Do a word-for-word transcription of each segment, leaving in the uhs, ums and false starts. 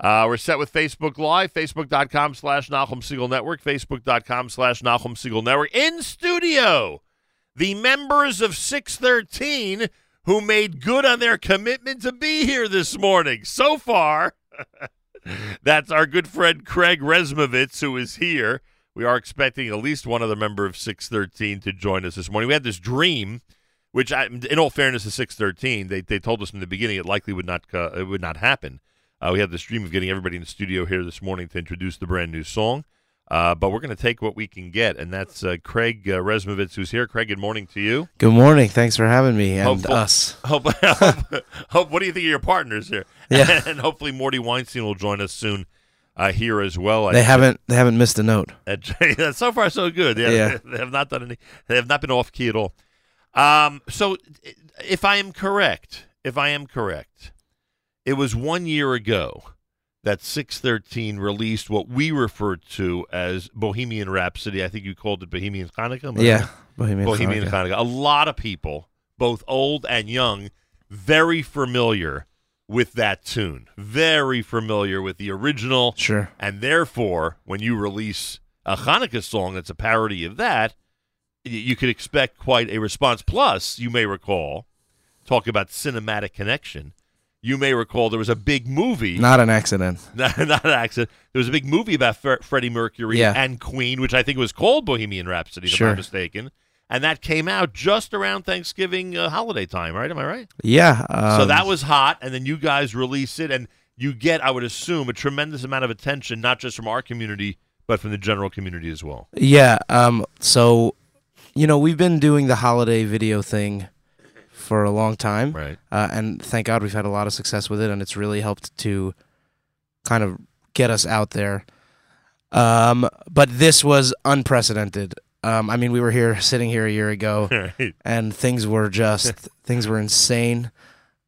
Uh, we're set with Facebook Live, facebook.com slash Nachum Segal Network, facebook.com slash Nachum Segal Network. In studio, the members of six thirteen who made good on their commitment to be here this morning. So far, that's our good friend Craig Resmovitz, who is here. We are expecting at least one other member of six thirteen to join us this morning. We had this dream, which I, in all fairness to six thirteen, they, they told us from the beginning it likely would not, uh, it would not happen. Uh, we had the dream of getting everybody in the studio here this morning to introduce the brand new song, uh, but we're going to take what we can get, and that's uh, Craig uh, Resmovitz, who's here. Craig, good morning to you. Good morning. Thanks for having me and hopeful, us. Hope, hope, hope. What do you think of your partners here? Yeah. And hopefully Morty Weinstein will join us soon uh, here as well. I they haven't. They haven't missed a note. So far, so good. They have, yeah. They have not done any. They have not been off key at all. Um. So, if I am correct, if I am correct. It was one year ago that six thirteen released what we referred to as Bohemian Rhapsody. I think you called it Bohemian Hanukkah. Yeah, Bohemian, Bohemian Hanukkah. Hanukkah. A lot of people, both old and young, very familiar with that tune, very familiar with the original. Sure. And therefore, when you release a Hanukkah song that's a parody of that, you could expect quite a response. Plus, you may recall, talk about cinematic connection. You may recall there was a big movie. Not an accident. Not, not an accident. There was a big movie about Fer- Freddie Mercury yeah. and Queen, which I think was called Bohemian Rhapsody, if sure. I'm not mistaken. And that came out just around Thanksgiving uh, holiday time, right? Am I right? Yeah. Um, so that was hot, and then you guys release it, and you get, I would assume, a tremendous amount of attention, not just from our community, but from the general community as well. Yeah. Um, so, you know, we've been doing the holiday video thing for a long time, right? Uh, and thank God we've had a lot of success with it, and it's really helped to kind of get us out there. Um, but this was unprecedented. Um, I mean, we were here, sitting here a year ago, right. and things were just, things were insane.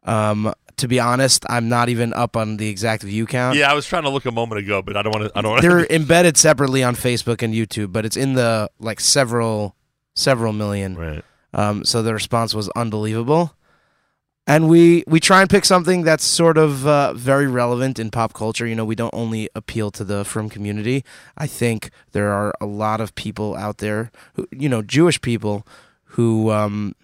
Um, to be honest, I'm not even up on the exact view count. Yeah, I was trying to look a moment ago, but I don't want to. I don't. Wanna... They're embedded separately on Facebook and YouTube, but it's in the like several, several million. Right. Um, so the response was unbelievable. And we, we try and pick something that's sort of uh, very relevant in pop culture. You know, we don't only appeal to the Frum community. I think there are a lot of people out there, who, you know, Jewish people, who um,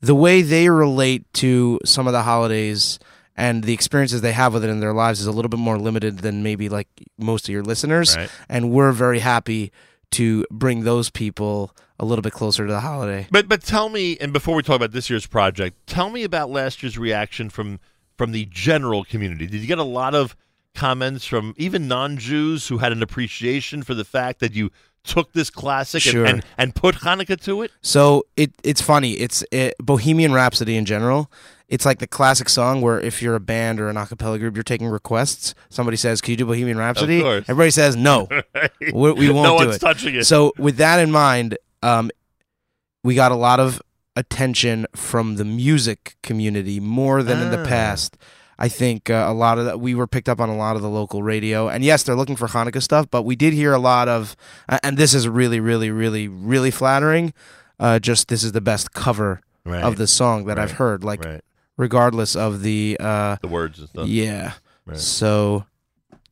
the way they relate to some of the holidays and the experiences they have with it in their lives is a little bit more limited than maybe like most of your listeners. Right. And we're very happy to bring those people a little bit closer to the holiday. But but tell me, and before we talk about this year's project, tell me about last year's reaction from from the general community. Did you get a lot of comments from even non-Jews who had an appreciation for the fact that you took this classic sure. and, and, and put Hanukkah to it? So it it's funny. It's it, Bohemian Rhapsody in general. It's like the classic song where if you're a band or an a cappella group, you're taking requests. Somebody says, can you do Bohemian Rapsody? Of course. Everybody says, no. Right. we, we won't do it. No one's touching it. So with that in mind, um, we got a lot of attention from the music community more than ah. in the past. I think uh, a lot of that, we were picked up on a lot of the local radio. And yes, they're looking for Hanukkah stuff, but we did hear a lot of, uh, and this is really, really, really, really flattering, uh, just this is the best cover right. of the song that right. I've heard. Like, right. regardless of the uh, the words and stuff. Yeah. Right. So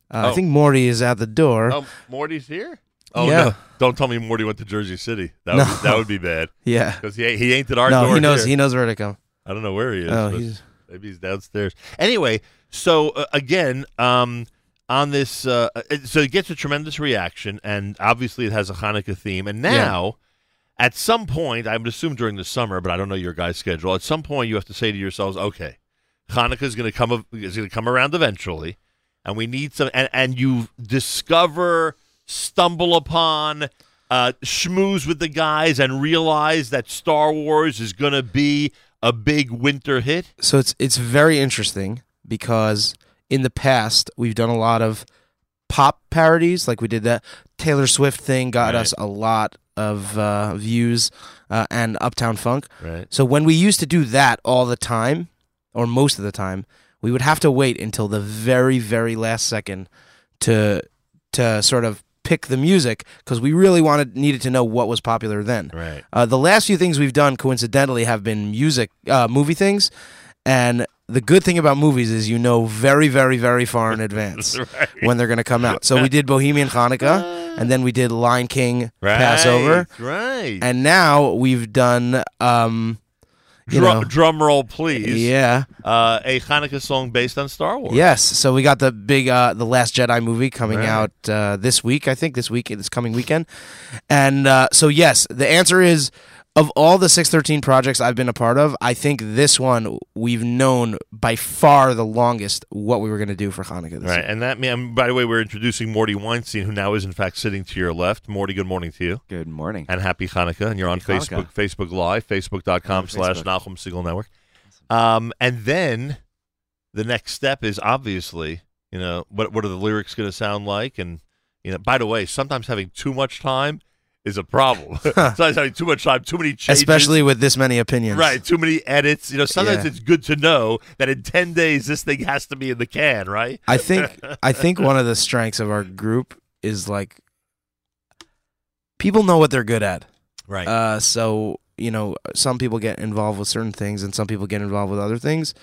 uh, oh. I think Morty is at the door. Oh, Morty's here? Oh, yeah. No. Don't tell me Morty went to Jersey City. That would, no. be, that would be bad. Yeah. Because he, he ain't at our no, door. He knows, here. He knows where to come. I don't know where he is. Oh, he's... Maybe he's downstairs. Anyway, so uh, again, um, on this, uh, it, so it gets a tremendous reaction, and obviously it has a Hanukkah theme. And now... Yeah. At some point, I would assume during the summer, but I don't know your guys' schedule. At some point, you have to say to yourselves, "Okay, Hanukkah is going to come is going to come around eventually, and we need some." And, and you discover, stumble upon, uh, schmooze with the guys, and realize that Star Wars is going to be a big winter hit. So it's it's very interesting because in the past we've done a lot of pop parodies, like we did that Taylor Swift thing got right. us a lot of uh, views uh, and Uptown Funk. Right. So when we used to do that all the time, or most of the time, we would have to wait until the very, very last second to to sort of pick the music because we really wanted needed to know what was popular then. Right. Uh, the last few things we've done coincidentally have been music, uh, movie things, and the good thing about movies is you know very, very, very far in advance right. when they're going to come out. So we did Bohemian Hanukkah, and then we did Lion King right, Passover. Right. And now we've done... Um, You drum, know, drum roll, please. Yeah, uh, a Hanukkah song based on Star Wars. Yes, so we got the big, uh, the Last Jedi movie coming right. out uh, this week. I think this week, this coming weekend. And uh, so, yes, the answer is of all the six thirteen projects I've been a part of, I think this one we've known by far the longest what we were going to do for Hanukkah. This right, year. And that man. By the way, we're introducing Morty Weinstein, who now is in fact sitting to your left. Morty, good morning to you. Good morning, and happy Hanukkah. And you're happy on Hanukkah. Facebook, Facebook Live, facebook dot com slash Nachum Segal Network. Um, and then the next step is obviously, you know, what what are the lyrics going to sound like? And you know, by the way, sometimes having too much time is a problem. Sometimes having too much time, too many changes. Especially with this many opinions. Right, too many edits. You know, sometimes yeah. it's good to know that in ten days this thing has to be in the can, right? I think I think one of the strengths of our group is, like, people know what they're good at. Right. Uh, so, you know, some people get involved with certain things and some people get involved with other things.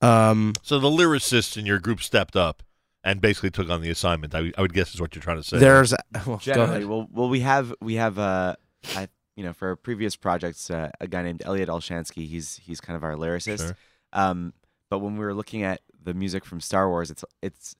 Um, so the lyricist in your group stepped up. And basically took on the assignment. I, I would guess is what you're trying to say. There's well, generally well, well, we have we have uh, I, you know, for our previous projects, uh, a guy named Elliot Alshansky. He's he's kind of our lyricist. Sure. Um, but when we were looking at the music from Star Wars, it's it's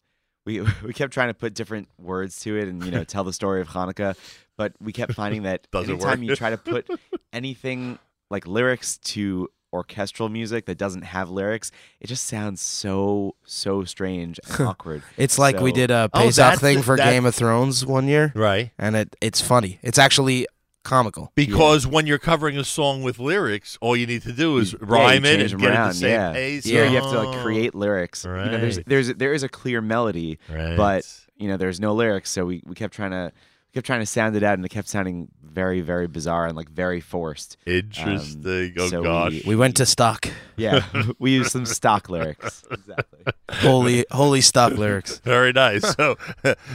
we we kept trying to put different words to it and you know tell the story of Hanukkah, but we kept finding that anytime you try to put anything like lyrics to orchestral music that doesn't have lyrics, it just sounds so so strange and awkward. It's like so, we did a Pesach oh, thing for Game of Thrones one year, right? And it it's funny. It's actually comical because yeah. when you're covering a song with lyrics, all you need to do is yeah, rhyme it and get around. It the same yeah. pace. Yeah, oh. you have to like create lyrics. Right. You know, there's there's there is a clear melody, right. but you know there's no lyrics, so we, we kept trying to we kept trying to sound it out, and it kept sounding very, very bizarre and like very forced. Interesting. Um, oh, so gosh. We, we went to stock. Yeah. We used some stock lyrics. Exactly. Holy, holy stock lyrics. Very nice. So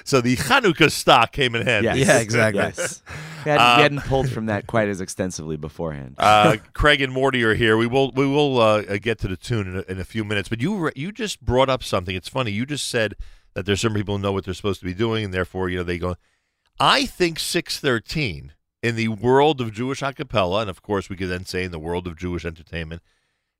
so the Hanukkah stock came in handy. Yes. Yeah, exactly. Yes. We, hadn't, um, we hadn't pulled from that quite as extensively beforehand. uh, Craig and Morty are here. We will we will uh, get to the tune in a, in a few minutes. But you, re- you just brought up something. It's funny. You just said that there's some people who know what they're supposed to be doing, and therefore, you know, they go. I think six thirteen... in the world of Jewish a cappella, and of course we could then say in the world of Jewish entertainment,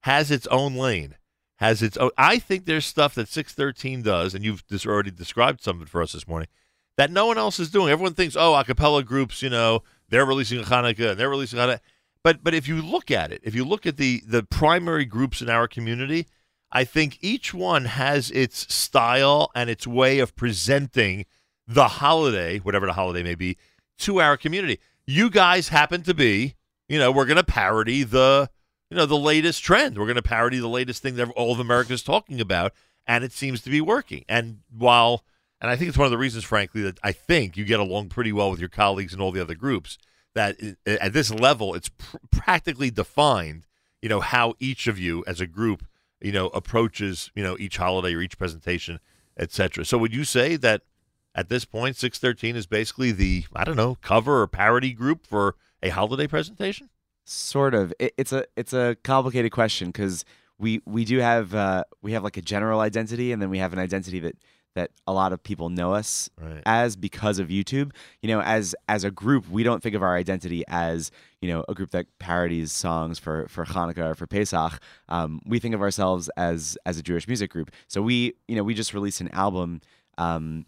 has its own lane, has its own... I think there's stuff that six thirteen does, and you've dis- already described something for us this morning, that no one else is doing. Everyone thinks, oh, a cappella groups, you know, they're releasing Hanukkah, and they're releasing Hanukkah. But, but if you look at it, if you look at the, the primary groups in our community, I think each one has its style and its way of presenting the holiday, whatever the holiday may be, to our community. You guys happen to be, you know, we're going to parody the, you know, the latest trend. We're going to parody the latest thing that all of America is talking about, and it seems to be working. And while, and I think it's one of the reasons, frankly, that I think you get along pretty well with your colleagues and all the other groups, that at this level, it's pr- practically defined, you know, how each of you as a group, you know, approaches, you know, each holiday or each presentation, et cetera. So would you say that, at this point, six thirteen is basically the, I don't know, cover or parody group for a holiday presentation? Sort of. It, it's a it's a complicated question because we, we do have, uh, we have like a general identity, and then we have an identity that, that a lot of people know us right. as because of YouTube. You know, as as a group, we don't think of our identity as, you know, a group that parodies songs for, for Hanukkah or for Pesach. Um, we think of ourselves as as a Jewish music group. So we, you know, we just released an album, um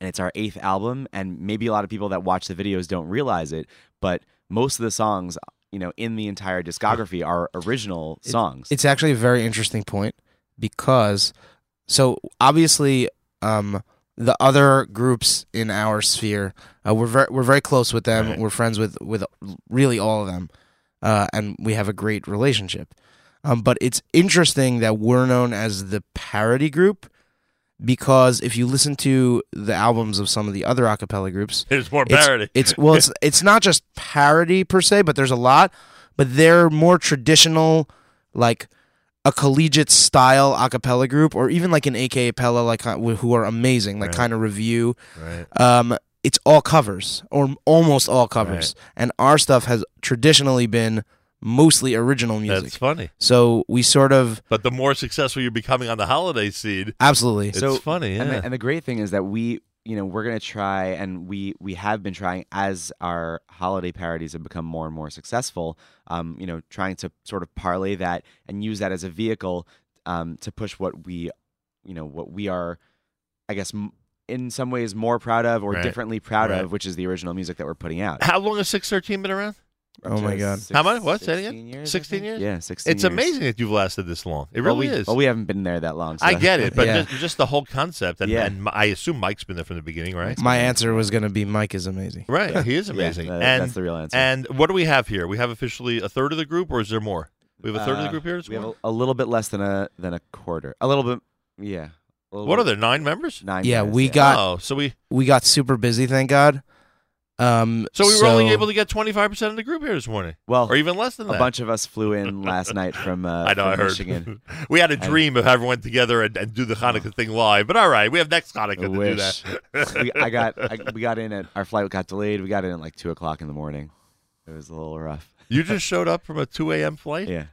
and it's our eighth album, and maybe a lot of people that watch the videos don't realize it, but most of the songs, you know, in the entire discography are original it, songs. It's actually a very interesting point because, so obviously, um, the other groups in our sphere, uh, we're very we're very close with them. Right. We're friends with with really all of them, uh, and we have a great relationship. Um, but it's interesting that we're known as the parody group. Because if you listen to the albums of some of the other a cappella groups, there's more parody. It's, it's well, it's it's not just parody per se, but there's a lot. But they're more traditional, like a collegiate style a cappella group, or even like an a cappella, like who are amazing, like right. kind of review. Right. Um, it's all covers, or almost all covers, right. and our stuff has traditionally been mostly original music. That's funny. So we sort of... But the more successful you're becoming on the holiday scene... Absolutely. It's so, funny, yeah. And the, and the great thing is that we... You know, we're going to try, and we, we have been trying, as our holiday parodies have become more and more successful, um, you know, trying to sort of parlay that and use that as a vehicle um, to push what we, you know, what we are, I guess, m- in some ways more proud of or right. differently proud right. of, which is the original music that we're putting out. How long has six thirteen been around? Oh, my God. Six, How much? What? Say it again? Years, sixteen years? Yeah, sixteen it's years. It's amazing that you've lasted this long. It really well, we, is. Well, we haven't been there that long. So. I get it, but yeah. just, just the whole concept. And, yeah. and I assume Mike's been there from the beginning, right? My answer was going to be Mike is amazing. Right. Yeah. He is amazing. Yeah, that, and, that's the real answer. And what do we have here? We have officially a third of the group, or is there more? We have a third uh, of the group here? We more? have a, a little bit less than a than a quarter. A little bit, yeah. Little what bit. Are there, nine members? Nine yeah, members, we yeah. got oh, so we we got super busy, thank God. Um, so we were so, only able to get twenty-five percent of the group here this morning. Well, or even less than that. A bunch of us flew in last night from, uh, I know, from I heard. Michigan. We had a dream and, of everyone together and, and do the Hanukkah oh. thing live. But all right, we have next Hanukkah I to wish. do that. we, I got, I, we got in at, our flight got delayed. We got in at like two o'clock in the morning. It was a little rough. You just showed up from a two a.m. flight? Yeah.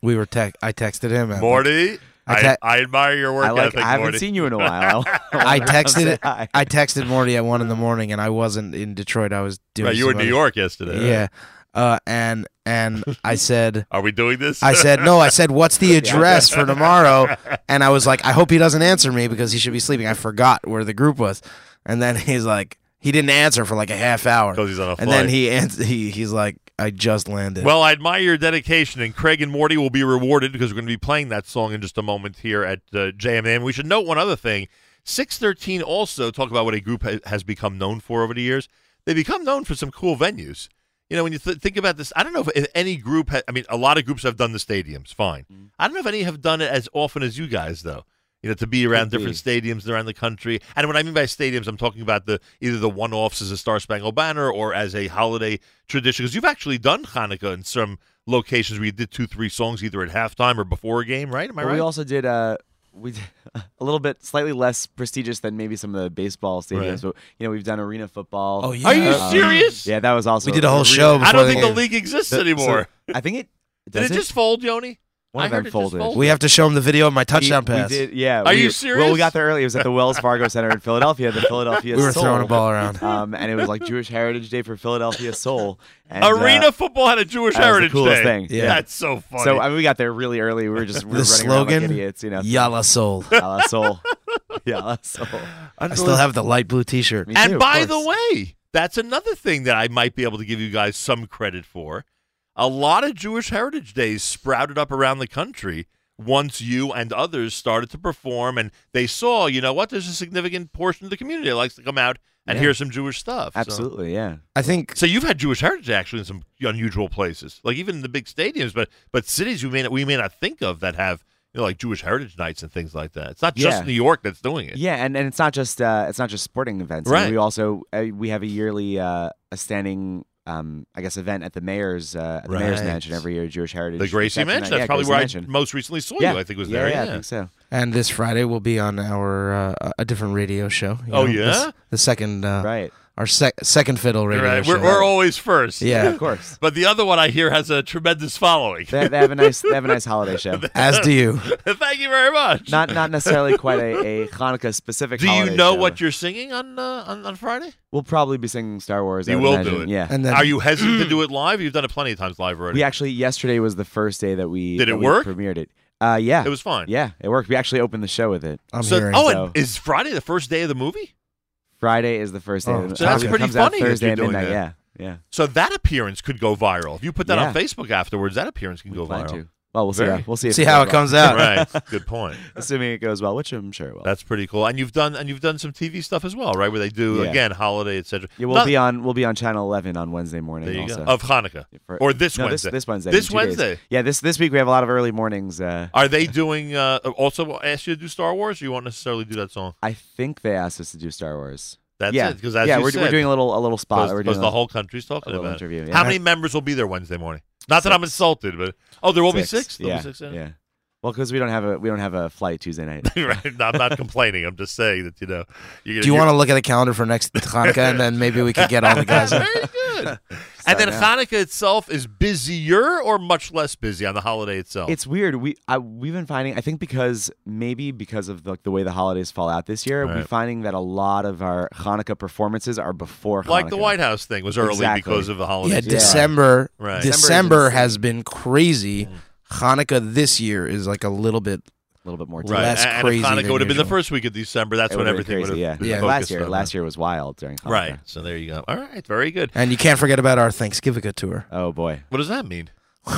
We were, te- I texted him. Morty. I, te- I, I admire your work I like, ethic, I haven't Morty. seen you in a while. I texted I texted Morty at one in the morning, and I wasn't in Detroit. I was doing. Right, you were in New York yesterday. Yeah, right? uh, and and I said, "Are we doing this?" I said, "No." I said, "What's the address for tomorrow?" And I was like, "I hope he doesn't answer me because he should be sleeping." I forgot where the group was, and then he's like, he didn't answer for like a half hour because he's on a flight. And then he ans- he he's like. I just landed. Well, I admire your dedication, and Craig and Morty will be rewarded because we're going to be playing that song in just a moment here at uh, J M A. And we should note one other thing. six thirteen also talk about what a group ha- has become known for over the years. They become known for some cool venues. You know, when you th- think about this, I don't know if, if any group, ha- I mean, a lot of groups have done the stadiums, fine. Mm-hmm. I don't know if any have done it as often as you guys, though. You know, to be around Indeed. different stadiums around the country. And what I mean by stadiums, I'm talking about the either the one-offs as a Star-Spangled Banner or as a holiday tradition. Because you've actually done Hanukkah in some locations where you did two, three songs either at halftime or before a game, right? Am I well, right? We also did, uh, we did a little bit slightly less prestigious than maybe some of the baseball stadiums. Right. But, you know, we've done arena football. Oh, yeah. Are you um, serious? Yeah, that was also. We did a whole arena. show. I don't think the, the league exists the, anymore. So I think it. Did it, it just fold, Yoni? One of them folded. folded. We have to show him the video of my touchdown he, pass. We did, yeah. Are we, you serious? Well, we got there early. It was at the Wells Fargo Center in Philadelphia, the Philadelphia Soul. We were Soul. throwing a ball around. Um, and it was like Jewish Heritage Day for Philadelphia Soul. And, Arena uh, football had a Jewish Heritage Day. That was the coolest thing. Yeah. That's so funny. So I mean, we got there really early. We were just we were running slogan, around like idiots. You know, Yalla Soul. Yalla Soul. Yalla Soul. I still have the light blue T-shirt. Me and too, by the way, that's another thing that I might be able to give you guys some credit for. A lot of Jewish Heritage Days sprouted up around the country once you and others started to perform, and they saw, you know what, there's a significant portion of the community that likes to come out and yeah. hear some Jewish stuff. Absolutely, so. yeah. I think so. You've had Jewish Heritage actually in some unusual places, like even in the big stadiums, but but cities we may not, we may not think of that have. You know, like Jewish Heritage Nights and things like that. It's not just yeah. New York that's doing it. Yeah, and, and it's not just uh, it's not just sporting events. Right. I mean, we also uh, we have a yearly uh, a standing. Um, I guess event at the mayor's uh, at the right. mayor's mansion every year, Jewish Heritage. The Gracie Mansion. That's yeah, probably Gracie where Mansion. I most recently saw yeah. you. I think was yeah, there. Yeah, yeah, I think so. And this Friday will be on our uh, a different radio show. You oh know, yeah, this, the second uh, right. Our sec- second fiddle radio right. show. We're, we're always first. Yeah, of course. But the other one I hear has a tremendous following. They, they have a nice, they have a nice holiday show. As do you. Thank you very much. Not, not necessarily quite a, a Hanukkah specific. Do holiday you know show. What you're singing on, uh, on on Friday? We'll probably be singing Star Wars. You I will imagine. do it. Yeah. And then, are you hesitant to do it live? You've done it plenty of times live already. We actually yesterday was the first day that we did that it we work premiered it. Uh, yeah, it was fine. Yeah, it worked. We actually opened the show with it. I'm so, hearing. Oh, so. And is Friday the first day of the movie? Friday is the first day. Oh, so that's pretty funny. Thursday at midnight, yeah, yeah. So that appearance could go viral. If you put that yeah. on Facebook afterwards, that appearance can we go viral. To. Well, we'll see. How, we'll see. If see it how it comes out. Right. Good point. Assuming it goes well, which I'm sure it will. That's pretty cool. And you've done and you've done some T V stuff as well, right? Where they do yeah. again holiday, et cetera. Yeah, we'll Not, be on we'll be on Channel eleven on Wednesday morning. There you also. Go. Of Hanukkah For, or this no, Wednesday. This, this Wednesday. This Wednesday. Days. Yeah. This this week we have a lot of early mornings. Uh, Are they doing? Uh, also, asked you to do Star Wars. Or you won't necessarily do that song. I think they asked us to do Star Wars. That's yeah. it. Because yeah, we're, said, we're doing a little a little spot. Because the whole country's talking about it. How many members will be there Wednesday morning? Not six. That I'm insulted, but... Oh, there will six. be six? There'll yeah. be six, yeah. yeah. Well, because we don't have a we don't have a flight Tuesday night. Right. No, I'm not complaining. I'm just saying that, you know. You're gonna, Do you want to look at the calendar for next Hanukkah, and then maybe we could get all the guys in? Very good. And then out. Hanukkah itself is busier or much less busy on the holiday itself? It's weird. We I, we've been finding, I think because maybe because of the, the way the holidays fall out this year, right. we're finding that a lot of our Hanukkah performances are before Hanukkah. Like the White House thing was early exactly. because of the holidays. Yeah, yeah. December, right. December, December has been crazy. Mm. Hanukkah this year is like a little bit, a little bit more right. less and crazy. And Hanukkah would have been the first week of December. That's it when everything would have yeah. been yeah. Last year, on. last year was wild during Hanukkah. Right. So there you go. All right, very good. And you can't forget about our Thanksgiving tour. Oh boy, what does that mean?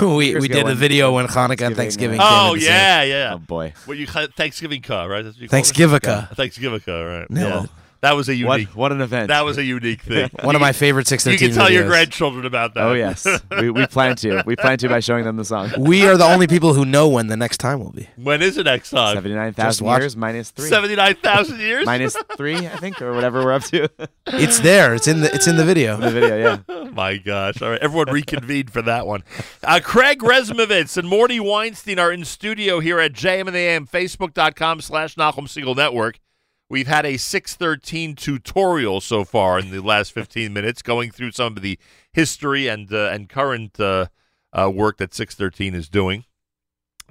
we Here's we did a video when Hanukkah and Thanksgiving. Came oh yeah, yeah. Oh boy. Well, you Thanksgiving car, right? Thanksgiving-ka. Thanksgiving-ka, right? No. Yeah. That was a unique. What, what an event! That was a unique thing. One of my favorite six thirteen videos. You can tell videos. your grandchildren about that. Oh yes, we, we plan to. We plan to by showing them the song. We are the only people who know when the next time will be. When is the next time? Seventy-nine thousand years minus three. Seventy-nine thousand years minus three, I think, or whatever we're up to. It's there. It's in the. It's in the video. In the video, yeah. Oh my gosh! All right, everyone reconvened for that one. Uh, Craig Resmovitz and Morty Weinstein are in studio here at J M and the A M. Facebook dot com slash Nachum Segal Network. We've had a six thirteen tutorial so far in the last fifteen minutes, going through some of the history and uh, and current uh, uh, work that six thirteen is doing.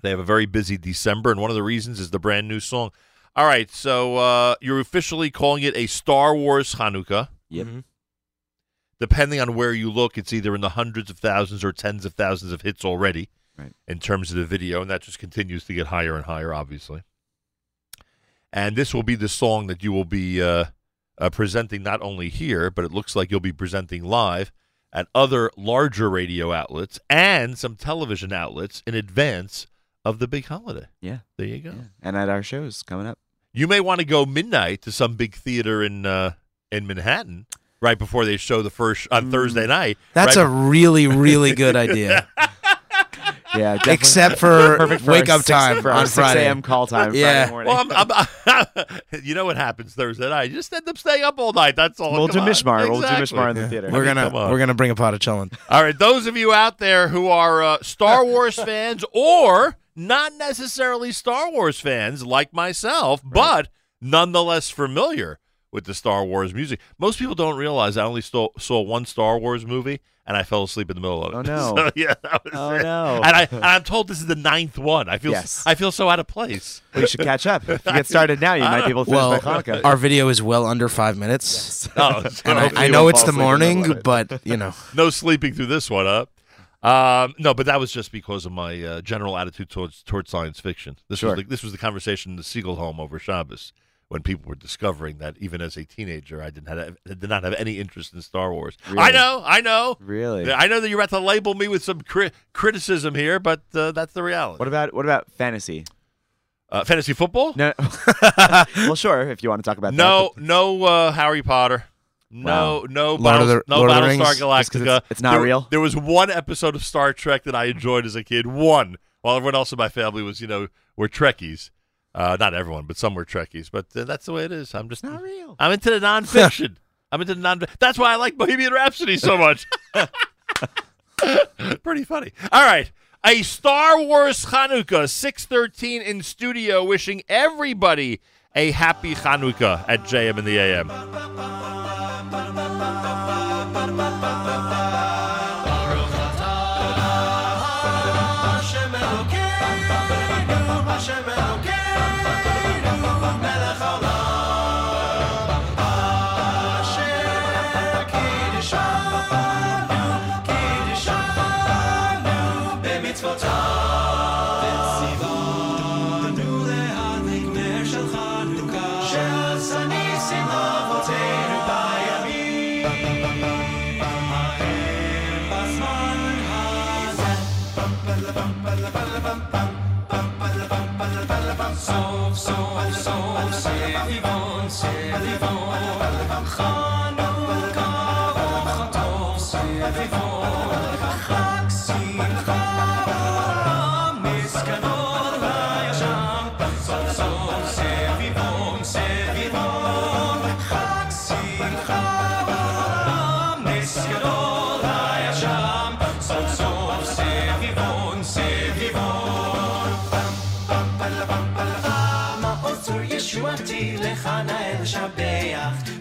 They have a very busy December, and one of the reasons is the brand new song. All right, so uh, you're officially calling it a Star Wars Hanukkah. Yep. Mm-hmm. Depending on where you look, it's either in the hundreds of thousands or tens of thousands of hits already right. in terms of the video, and that just continues to get higher and higher, obviously. And this will be the song that you will be uh, uh, presenting not only here, but it looks like you'll be presenting live at other larger radio outlets and some television outlets in advance of the big holiday. Yeah. There you go. Yeah. And at our shows coming up. You may want to go midnight to some big theater in uh, in Manhattan right before they show the first on uh, mm. Thursday night. That's right a really, really good idea. Yeah, except for wake up time for on Friday. six a m call time. Yeah. Friday morning. Well, I'm, I'm, I'm, you know what happens Thursday night? You just end up staying up all night. That's all. We'll Come do on. Mishmar. Exactly. We'll do Mishmar in the theater. We're gonna we're gonna bring a pot of chillin'. All right, those of you out there who are uh, Star Wars fans or not necessarily Star Wars fans like myself, right. but nonetheless familiar with the Star Wars music, most people don't realize I only saw saw one Star Wars movie. And I fell asleep in the middle of it. Oh no! So, yeah, that was oh it. no! And, I, and I'm told this is the ninth one. I feel yes. I feel so out of place. Well, you should catch up. If you get started now, you I might be able to finish well, by Hanukkah. Our video is well under five minutes. Yes. Oh, so and I, I know it's the morning, it. but you know, no sleeping through this one up. Um, no, but that was just because of my uh, general attitude towards towards science fiction. This sure. was the, this was the conversation in the Segal home over Shabbos when people were discovering that even as a teenager, I didn't have did not have any interest in Star Wars. Really? I know, I know, really, I know that you're about to label me with some cri criticism here, but uh, that's the reality. What about what about fantasy? Uh, fantasy football? No. Well, sure, if you want to talk about no, that. no uh, Harry Potter. No, wow. no, Battle, the, no Battlestar Galactica. It's, it's not there, real. There was one episode of Star Trek that I enjoyed as a kid. One, while everyone else in my family was, you know, were Trekkies. Uh, not everyone, but some were Trekkies. But uh, that's the way it is. I'm just not real. I'm into the nonfiction. I'm into the non. That's why I like Bohemian Rhapsody so much. Pretty funny. All right, a Star Wars Hanukkah. six thirteen in studio, wishing everybody a happy Hanukkah at J M and the A M. Sauf, sauf, sauf, c'est vivant, c'est vivant. Chanouka, on chantons, c'est vivant. Chak, simcha, olam, meskanot, vayasham. Sauf, sauf, c'est vivant, c'est vivant. Chak, simcha, olam, meskanot, vayasham. Sauf, sauf, c'est vivant, c'est vivant.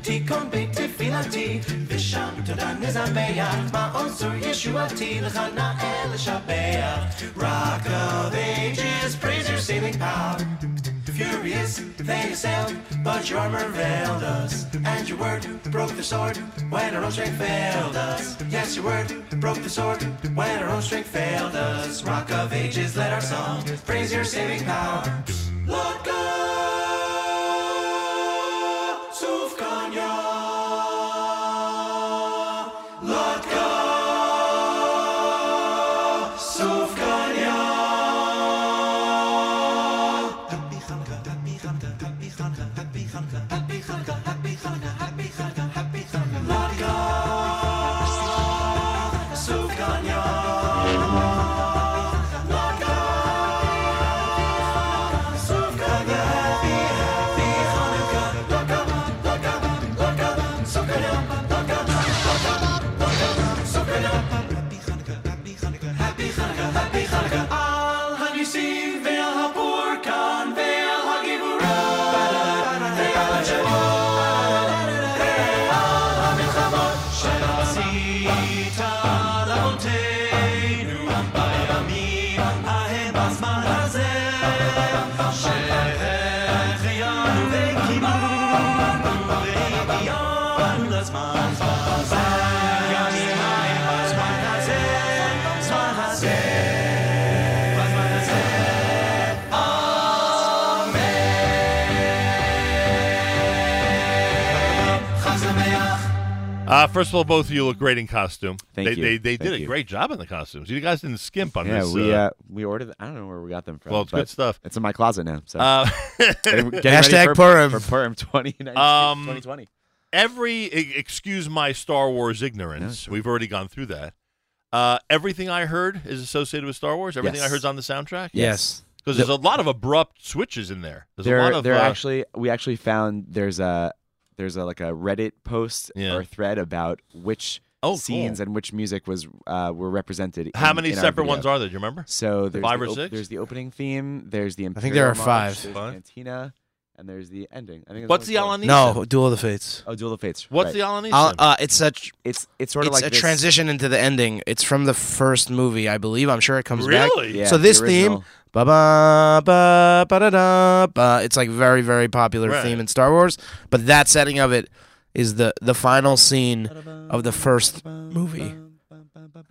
בביתי קום ביתי תפילתי ושם תודה נזמח מעוזר ישועתי לך נאה לשבח Rock of ages, praise your saving power Furious, they assailed, but your armor veiled us And your word broke the sword when our own strength failed us Yes, your word broke the sword when our own strength failed us Rock of ages, let our song praise your saving power Lord God, Sufkanya Uh, first of all, both of you look great in costume. Thank they, you. They, they Thank did a you. great job in the costumes. You guys didn't skimp on yeah, this. Yeah, we, uh, uh, we ordered it. I don't know where we got them from. Well, it's good stuff. It's in my closet now. So. Uh, getting, getting hashtag for, Purim. For Purim twenty nineteen, um, twenty twenty. Every, excuse my Star Wars ignorance, no, we've already gone through that. Uh, everything I heard is associated with Star Wars? Everything yes. I heard is on the soundtrack? Yes. yes. Because there's a lot of abrupt switches in there. There's there, a lot of... There uh, actually, we actually found there's a... There's a, like a Reddit post yeah. or thread about which oh, scenes cool. and which music was uh, were represented. How in, many in separate ones are there? Do you remember? So there's five the or six. There's the opening theme. There's the Imperial I think there are March, five. There's five. The Cantina, and there's the ending. I think what's the Aleinu? No, Duel of the Fates. Oh, Duel of the Fates. What's right. the Aleinu? Uh, it's such. It's it's sort of it's like a this. transition into the ending. It's from the first movie, I believe. I'm sure it comes really? back. Really? Yeah, so this the theme. Ba ba ba ba da da ba. It's like very very popular right. theme in Star Wars, but that setting of it is the the final scene of the first movie.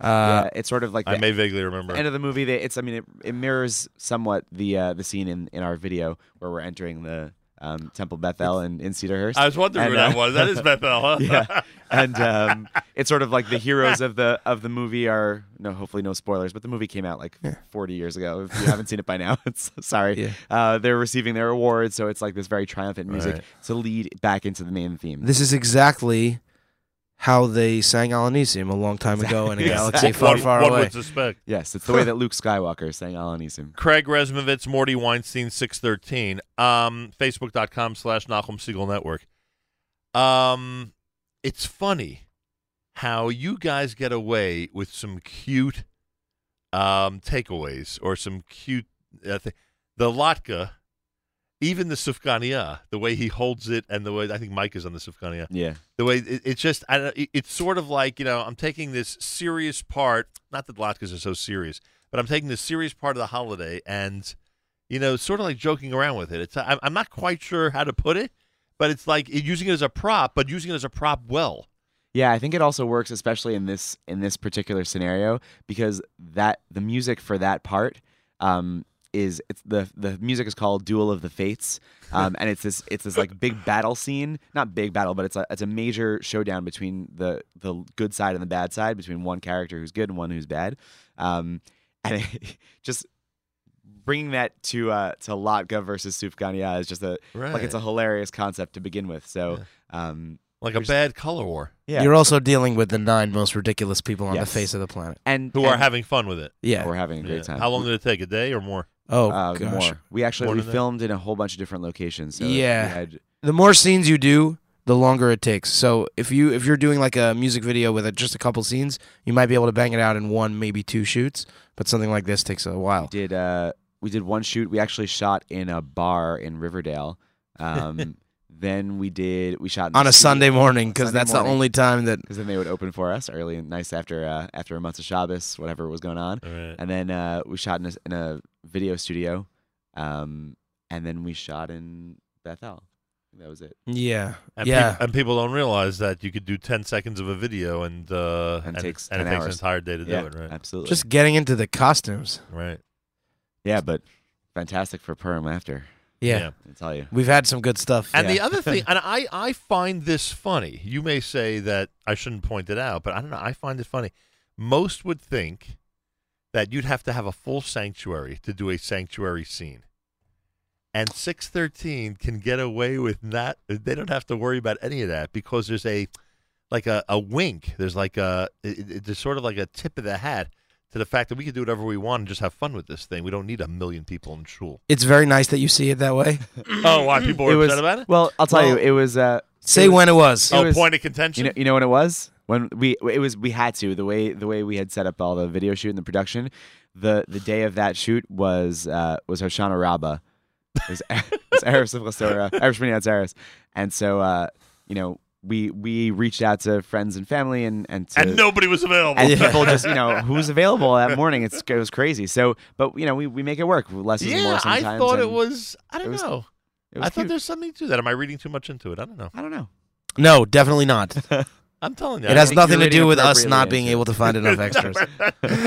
Uh, yeah, it's sort of like I the, may vaguely remember the end of the movie. They, it's I mean it, it mirrors somewhat the uh, the scene in, in our video where we're entering the um, Temple Bethel in, in Cedarhurst. I was wondering and, uh, where that was. That is Bethel, huh? Yeah. And um, it's sort of like the heroes of the of the movie are no, hopefully no spoilers, but the movie came out like yeah. forty years ago. If you haven't seen it by now, it's sorry. Yeah. Uh, they're receiving their awards, so it's like this very triumphant music right. to lead back into the main theme. This is exactly how they sang Aleinu a long time ago in a galaxy exactly. far, far away. One would suspect. Yes, it's the way that Luke Skywalker sang Aleinu. Craig Resmovitz, Morty Weinstein, six thirteen, um, facebook.com slash Nachum Segal Network. Um... It's funny how you guys get away with some cute um, takeaways or some cute uh, thing. The latke, even the sufganiya, the way he holds it and the way I think Mike is on the sufganiya. Yeah. The way it, it's just, I don't, it, it's sort of like, you know, I'm taking this serious part, not that latkes are so serious, but I'm taking this serious part of the holiday and, you know, sort of like joking around with it. It's I, I'm not quite sure how to put it. But it's like using it as a prop, but using it as a prop well. Yeah, I think it also works, especially in this in this particular scenario, because that the music for that part um, is it's the the music is called "Duel of the Fates," um, and it's this it's this like big battle scene, not big battle, but it's a it's a major showdown between the the good side and the bad side, between one character who's good and one who's bad, um, and it just. Bringing that to uh, to latke versus sufganiya is just a right. like it's a hilarious concept to begin with. So yeah. um, like a bad color war. Yeah. You're also dealing with the nine most ridiculous people on yes. the face of the planet, and who and, are having fun with it. Yeah, we're having a great yeah. time. How long did it take? A day or more? Oh, uh, gosh. more. We actually more we filmed that? in a whole bunch of different locations. So yeah, had... the more scenes you do, the longer it takes. So if you if you're doing like a music video with a, just a couple scenes, you might be able to bang it out in one, maybe two shoots. But something like this takes a while. We did uh. We did one shoot. We actually shot in a bar in Riverdale. Um, Then we did, we shot in on a Sunday morning because that's the only time that. Because then they would open for us early and nice after uh, after a month of Shabbos, whatever was going on. Right. And then uh, we shot in a, in a video studio. Um, and then we shot in Bethel. That was it. Yeah. And, yeah. Pe- and people don't realize that you could do ten seconds of a video and, uh, and, and, takes and it takes an entire day to yeah, do it, right? Absolutely. Just getting into the costumes. Right. Yeah, but fantastic for Purim after. Yeah. yeah. I'll tell you. We've had some good stuff. And yeah. the other thing, and I, I find this funny. You may say that I shouldn't point it out, but I don't know. I find it funny. Most would think that you'd have to have a full sanctuary to do a sanctuary scene. And six thirteen can get away with that. They don't have to worry about any of that because there's a, like a, a wink. There's like a, it, it, there's sort of like a tip of the hat to the fact that we can do whatever we want and just have fun with this thing. We don't need a million people in shul. It's very nice that you see it that way. Oh, why people were was, upset about it? Well, I'll tell well, you, it was. Uh, say it was, when it was. It oh, was, point of contention. You know, you know when it was? When we it was we had to the way the way we had set up all the video shoot and the production. The the day of that shoot was uh, was Hoshana Rabbah. It was, it was Erev Simchas Torah, Erev Shmini Atzeres, and so uh, you know we we reached out to friends and family, and and, to, and nobody was available. And people just you know who was available that morning. It's it was crazy. So, but you know we, we make it work. Less is yeah, more sometimes. I thought it was. I don't was, know. I thought cute. There's something to that. Am I reading too much into it? I don't know. I don't know. No, definitely not. I'm telling you. It has nothing to do with us not being able to find enough extras.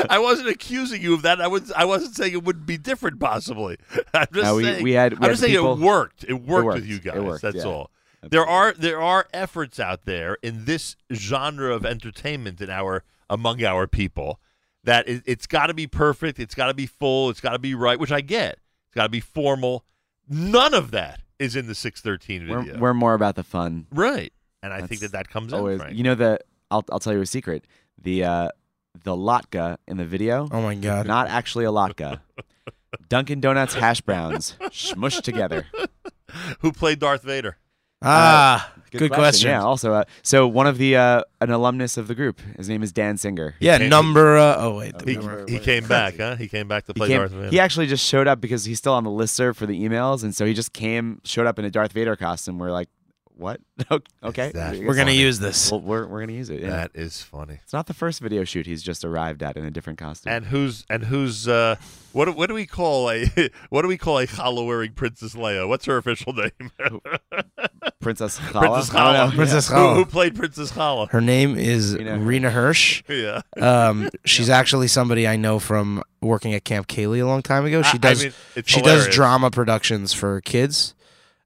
I wasn't accusing you of that. I, was, I wasn't saying it wouldn't be different, possibly. I'm just no, saying, we, we had, we I'm had just saying people, it worked. It worked. It worked with you guys. It worked, that's yeah. all. There are there are efforts out there in this genre of entertainment in our among our people that it, it's got to be perfect. It's got to be full. It's got to be right, which I get. It's got to be formal. None of that is in the six thirteen video. We're, we're more about the fun. Right. And I That's think that that comes always, out, right? You know, the, I'll I'll tell you a secret. The uh, the latke in the video. Oh, my God. Not actually a latke. Dunkin' Donuts hash browns smushed together. Who played Darth Vader? Ah, uh, good, good question. question. Yeah, also. Uh, so one of the, uh, an alumnus of the group, his name is Dan Singer. He yeah, number, uh, oh, wait. He, number, he came back, crazy. huh? He came back to play came, Darth Vader. He actually just showed up because he's still on the listserv for the emails. And so he just came, showed up in a Darth Vader costume. We're like, what? Okay. Exactly. We're going to use this. Well, we're we're going to use it. Yeah. That is funny. It's not the first video shoot he's just arrived at in a different costume. And who's and who's uh what what do we call a what do we call a challah wearing Princess Leia? What's her official name? Princess Challah. Princess Challah. Princess Challah. Who, who played Princess Challah? Her name is you know. Rena Hirsch. Yeah. Um she's yeah. actually somebody I know from working at Camp Kaylee a long time ago. She does I mean, she hilarious. does drama productions for kids.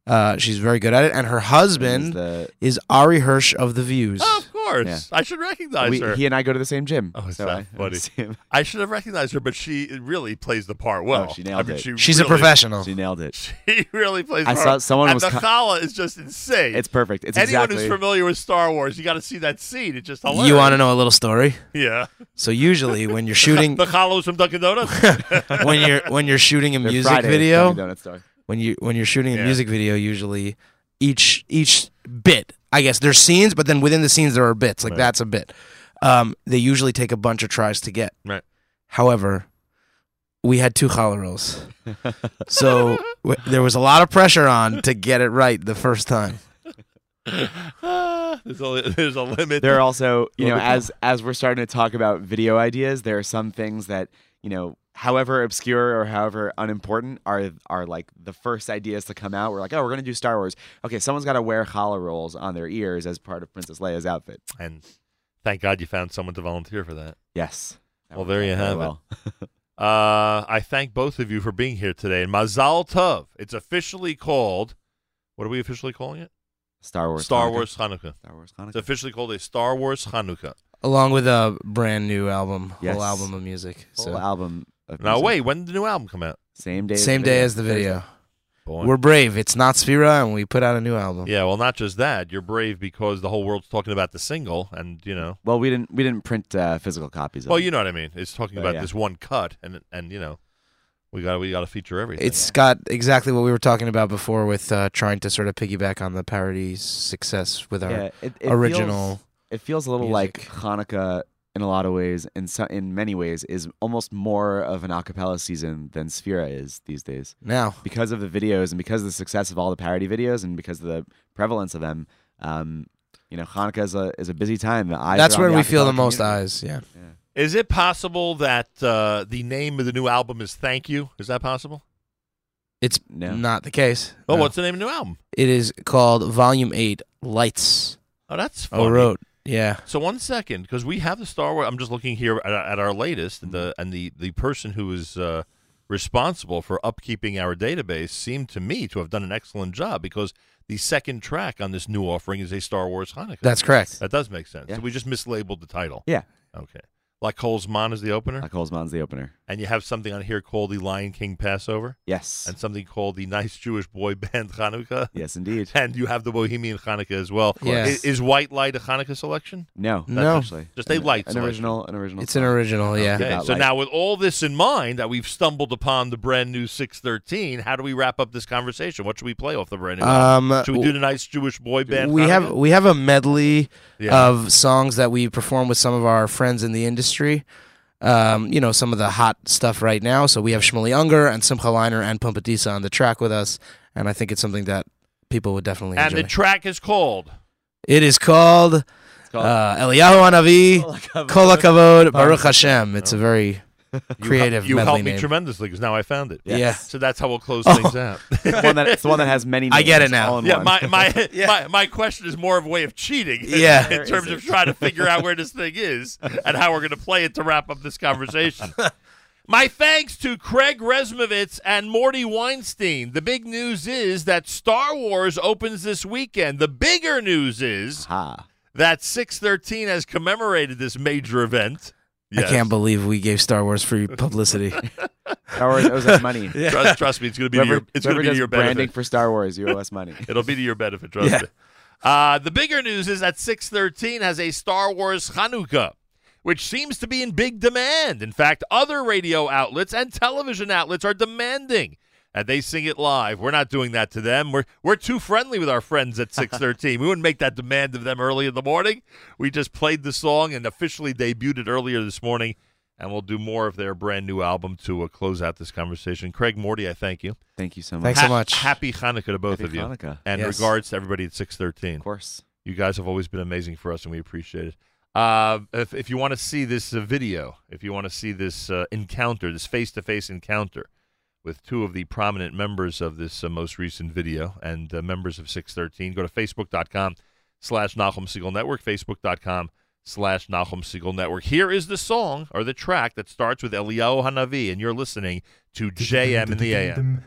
Uh, she's very good at it, and her husband is, the... is Ari Hirsch of The Views. Oh, of course. Yeah. I should recognize we, her. He and I go to the same gym. Oh, is so that I, funny. I, I should have recognized her, but she really plays the part well. Oh, she nailed I mean, it. She she's really, a professional. She nailed it. She really plays the part. I saw someone and was... And the challah con- is just insane. It's perfect. It's Anyone exactly... who's familiar with Star Wars, you got to see that scene. It's just hilarious. You want to know a little story? Yeah. So usually when you're shooting... the challah from Dunkin' Donuts? when, you're, when you're shooting a They're music Friday video... Dunkin' Donuts story. When you when you're shooting a yeah. music video, usually each each bit, I guess there's scenes, but then within the scenes there are bits. Like right. that's a bit. Um, they usually take a bunch of tries to get. Right. However, we had two challah rolls, so w- there was a lot of pressure on to get it right the first time. ah, there's, a, there's a limit. There are also you know as as we're starting to talk about video ideas, there are some things that you know. However obscure or however unimportant are are like the first ideas to come out. We're like, oh, we're gonna do Star Wars. Okay, someone's got to wear challah rolls on their ears as part of Princess Leia's outfit. And thank God you found someone to volunteer for that. Yes. That well, there you have well. it. uh, I thank both of you for being here today. And Mazal Tov. It's officially called. What are we officially calling it? Star Wars. Star Hanukkah. Wars Hanukkah. Star Wars Hanukkah. It's officially called a Star Wars Hanukkah, along with a brand new album, yes. whole album of music, whole so. album. Now wait, when did the new album come out? Same day. Same as day as the video. Boy. We're brave. It's not Sphera, and we put out a new album. Yeah, well, not just that. You're brave because the whole world's talking about the single, and you know. Well, we didn't. We didn't print uh, physical copies. Well, of it. You know what I mean. It's talking but, about yeah. this one cut, and and you know, we got we got to feature everything. It's got exactly what we were talking about before with uh, trying to sort of piggyback on the parody success with our yeah, it, it original. Feels, it feels a little music. like Hanukkah. in a lot of ways, in so, in many ways, is almost more of an a cappella season than Sphera is these days. Now, because of the videos and because of the success of all the parody videos and because of the prevalence of them, um, you know, Hanukkah is a is a busy time. The eyes That's where we feel the most eyes. Yeah. yeah. Is it possible that uh, the name of the new album is Thank You? Is that possible? It's no. not the case. Oh, no. What's the name of the new album? It is called Volume eight, Lights. Oh, that's funny. Oh, road. Yeah. So one second, because we have the Star Wars. I'm just looking here at, at our latest, and the and the, the person who is uh, responsible for upkeeping our database seemed to me to have done an excellent job, because the second track on this new offering is a Star Wars Hanukkah. That's correct. That does make sense. Yeah. So we just mislabeled the title. Yeah. Okay. La Colesman is the opener? La Colesman's the opener. And you have something on here called the Lion King Passover? Yes. And something called the Nice Jewish Boy Band Hanukkah? Yes, indeed. And you have the Bohemian Hanukkah as well. Yes. Is, is White Light a Hanukkah selection? No. That's no. Actually, just a an, light an selection. Original, an original. It's song. An original, yeah. Okay. So light. Now with all this in mind, that we've stumbled upon the brand new six thirteen, how do we wrap up this conversation? What should we play off the brand new? Um, should we well, do the Nice Jewish Boy Band we Hanukkah? Have, we have a medley yeah. of songs that we perform with some of our friends in the industry. Um, you know, some of the hot stuff right now. So we have Shmuley Unger and Simcha Leiner and Pompadisa on the track with us, and I think it's something that people would definitely and enjoy. And the track is called? It is called, called uh, Eliyahu Hanavi, Kol Hakavod, Baruch Hashem. It's oh. a very creative You, you helped me name. tremendously, because now I found it. Yes. Yeah. So that's how we'll close oh. things out. It's, one that, it's the one that has many names. I get it now. Yeah, my, my, yeah. my my question is more of a way of cheating yeah. in, in terms of trying to figure out where this thing is and how we're going to play it to wrap up this conversation. My thanks to Craig Resmovitz and Morty Weinstein. The big news is that Star Wars opens this weekend. The bigger news is Aha. that six thirteen has commemorated this major event. Yes. I can't believe we gave Star Wars free publicity. Star Wars owes us money. Yeah. Trust, trust me, it's going to be whoever, to your, it's going to be to your benefit. Branding for Star Wars, you owe us money. It'll be to your benefit, trust yeah. me. Uh, the bigger news is that six thirteen has a Star Wars Hanukkah, which seems to be in big demand. In fact, other radio outlets and television outlets are demanding that they sing it live. We're not doing that to them. We're we're too friendly with our friends at six thirteen. We wouldn't make that demand of them early in the morning. We just played the song and officially debuted it earlier this morning, and we'll do more of their brand new album to uh, close out this conversation. Craig, Morty, I thank you. Thank you so much. Thanks so much. Ha- happy Hanukkah to both happy of Hanukkah. you. And yes. regards to everybody at six thirteen. Of course. You guys have always been amazing for us, and we appreciate it. Uh, if, if you want to see this uh, video, if you want to see this uh, encounter, this face-to-face encounter, with two of the prominent members of this uh, most recent video and uh, members of six thirteen. Go to facebook.com slash Nachum Segal Network, facebook.com slash Nachum Segal Network. Here is the song or the track that starts with Eliyahu Hanavi, and you're listening to J M in the A M.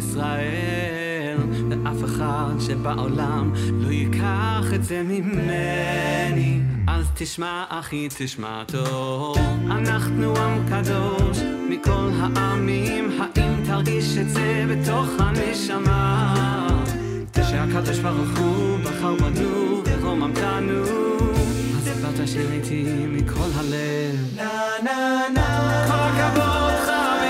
ישראל, ואף אחד שבעולם לא ייקח את זה ממני. אז תשמע אחי, תשמע טוב. אנחנו עם קדוש מכל העמים. האם תרגיש את זה בתוך הנשמה? שהקדוש ברוך הוא בחר בנו ורוממתנו. אז באת אשר איתי מכל הלב. נה נה נה. כל הכבוד חברים.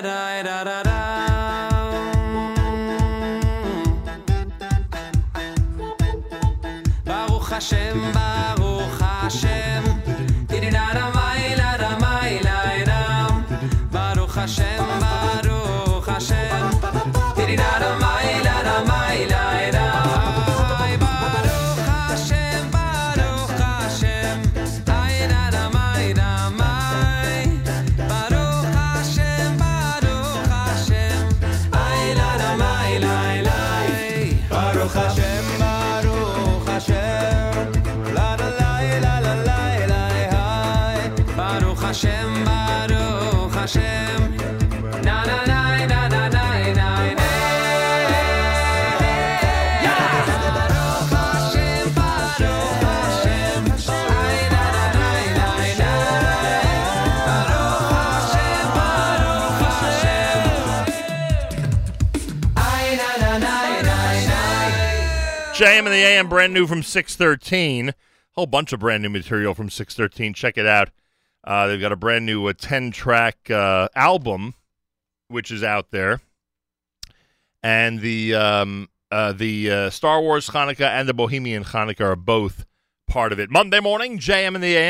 Baruch Hashem, Baruch Hashem, Baruch Hashem, Baruch Hashem. J M and the A M, brand new from six thirteen. Whole bunch of brand new material from six thirteen. Check it out. Uh, they've got a brand new uh, ten-track uh, album, which is out there. And the um, uh, the uh, Star Wars Hanukkah and the Bohemian Hanukkah are both part of it. Monday morning, J M and the A M.